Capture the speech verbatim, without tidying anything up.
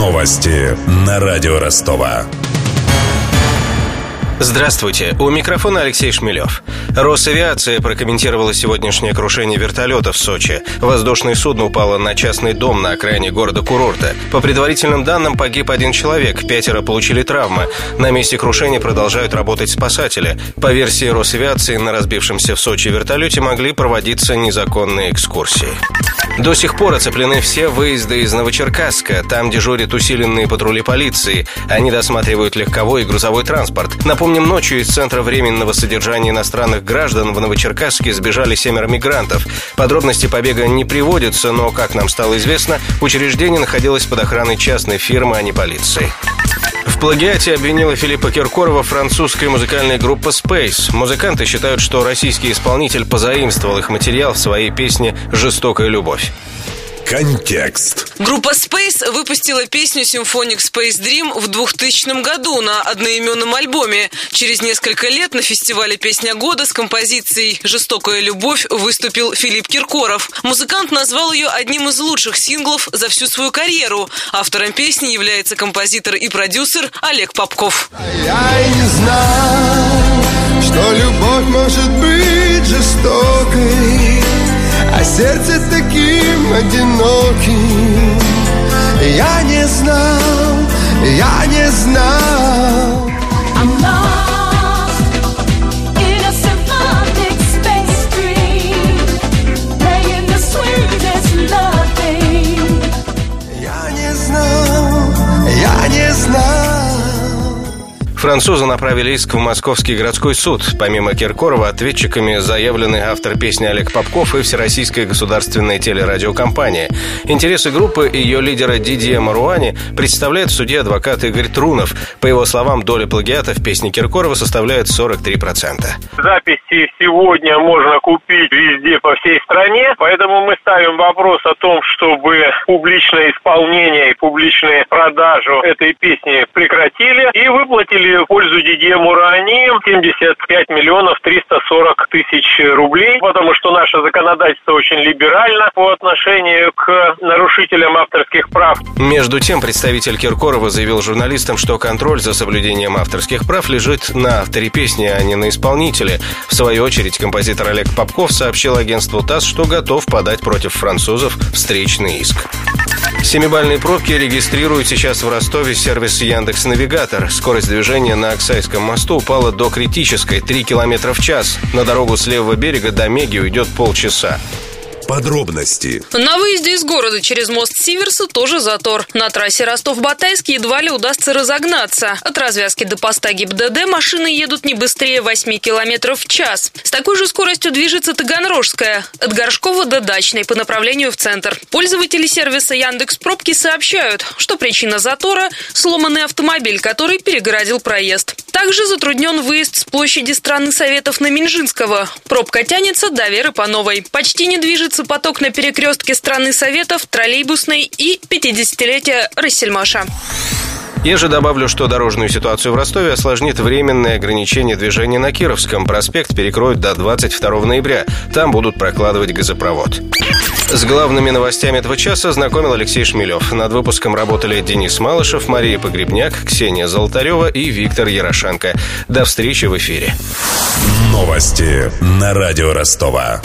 Новости на радио Ростова. Здравствуйте, у микрофона Алексей Шмелев. Росавиация прокомментировала сегодняшнее крушение вертолета в Сочи. Воздушное судно упало на частный дом на окраине города-курорта. По предварительным данным, погиб один человек, пятеро получили травмы. На месте крушения продолжают работать спасатели. По версии Росавиации, на разбившемся в Сочи вертолете могли проводиться незаконные экскурсии. До сих пор оцеплены все выезды из Новочеркасска. Там дежурят усиленные патрули полиции. Они досматривают легковой и грузовой транспорт. Напомним, ночью из Центра временного содержания иностранных граждан в Новочеркасске сбежали семеро мигрантов. Подробности побега не приводятся, но, как нам стало известно, учреждение находилось под охраной частной фирмы, а не полиции. В плагиате обвинила Филиппа Киркорова французская музыкальная группа Space. Музыканты считают, что российский исполнитель позаимствовал их материал в своей песне «Жестокая любовь». Контекст. Группа Space выпустила песню Symphonic Space Dream в двухтысячном году на одноименном альбоме. Через несколько лет на фестивале «Песня года» с композицией «Жестокая любовь» выступил Филипп Киркоров. Музыкант назвал ее одним из лучших синглов за всю свою карьеру. Автором песни является композитор и продюсер Олег Попков. Я не знал, что любовь может быть жестокой, а сердце таким одиноким. Я не знал, я не знал. Я не знал, я не знал. Француза направили иск в Московский городской суд. Помимо Киркорова, ответчиками заявлены автор песни Олег Попков и Всероссийская государственная телерадиокомпания. Интересы группы и ее лидера Дидье Маруани представляет в суде адвокат Игорь Трунов. По его словам, доля плагиата в песне Киркорова составляет сорок три процента. Записи сегодня можно купить везде по всей стране, поэтому мы ставим вопрос о том, чтобы публичное исполнение и публичную продажу этой песни прекратили и выплатили в пользу Дидье Маруани семьдесят пять миллионов триста сорок тысяч рублей, потому что наше законодательство очень либерально по отношению к нарушителям авторских прав. Между тем, представитель Киркорова заявил журналистам, что контроль за соблюдением авторских прав лежит на авторе песни, а не на исполнителе. В свою очередь, композитор Олег Попков сообщил агентству ТАСС, что готов подать против французов встречный иск. Семибалльные пробки регистрируют сейчас в Ростове сервис Яндекс.Навигатор. Скорость движения на Аксайском мосту упала до критической – три километра в час. На дорогу с левого берега до Меги уйдет полчаса. Подробности. На выезде из города через мост Сиверса тоже затор. На трассе Ростов-Батайск едва ли удастся разогнаться. От развязки до поста ГИБДД машины едут не быстрее восьми километров в час. С такой же скоростью движется Таганрожская. От Горшкова до Дачной по направлению в центр. Пользователи сервиса Яндекс.Пробки сообщают, что причина затора – сломанный автомобиль, который перегородил проезд. Также затруднен выезд с площади Страны Советов на Минжинского. Пробка тянется до Веры по новой. Почти не движется поток на перекрестке Страны Советов, Троллейбусной и пятидесятилетия Россельмаша. Я же добавлю, что дорожную ситуацию в Ростове осложнит временное ограничение движения на Кировском. Проспект перекроют до двадцать второго ноября. Там будут прокладывать газопровод. С главными новостями этого часа знакомил Алексей Шмелев. Над выпуском работали Денис Малышев, Мария Погребняк, Ксения Золотарева и Виктор Ярошенко. До встречи в эфире. Новости на радио Ростова.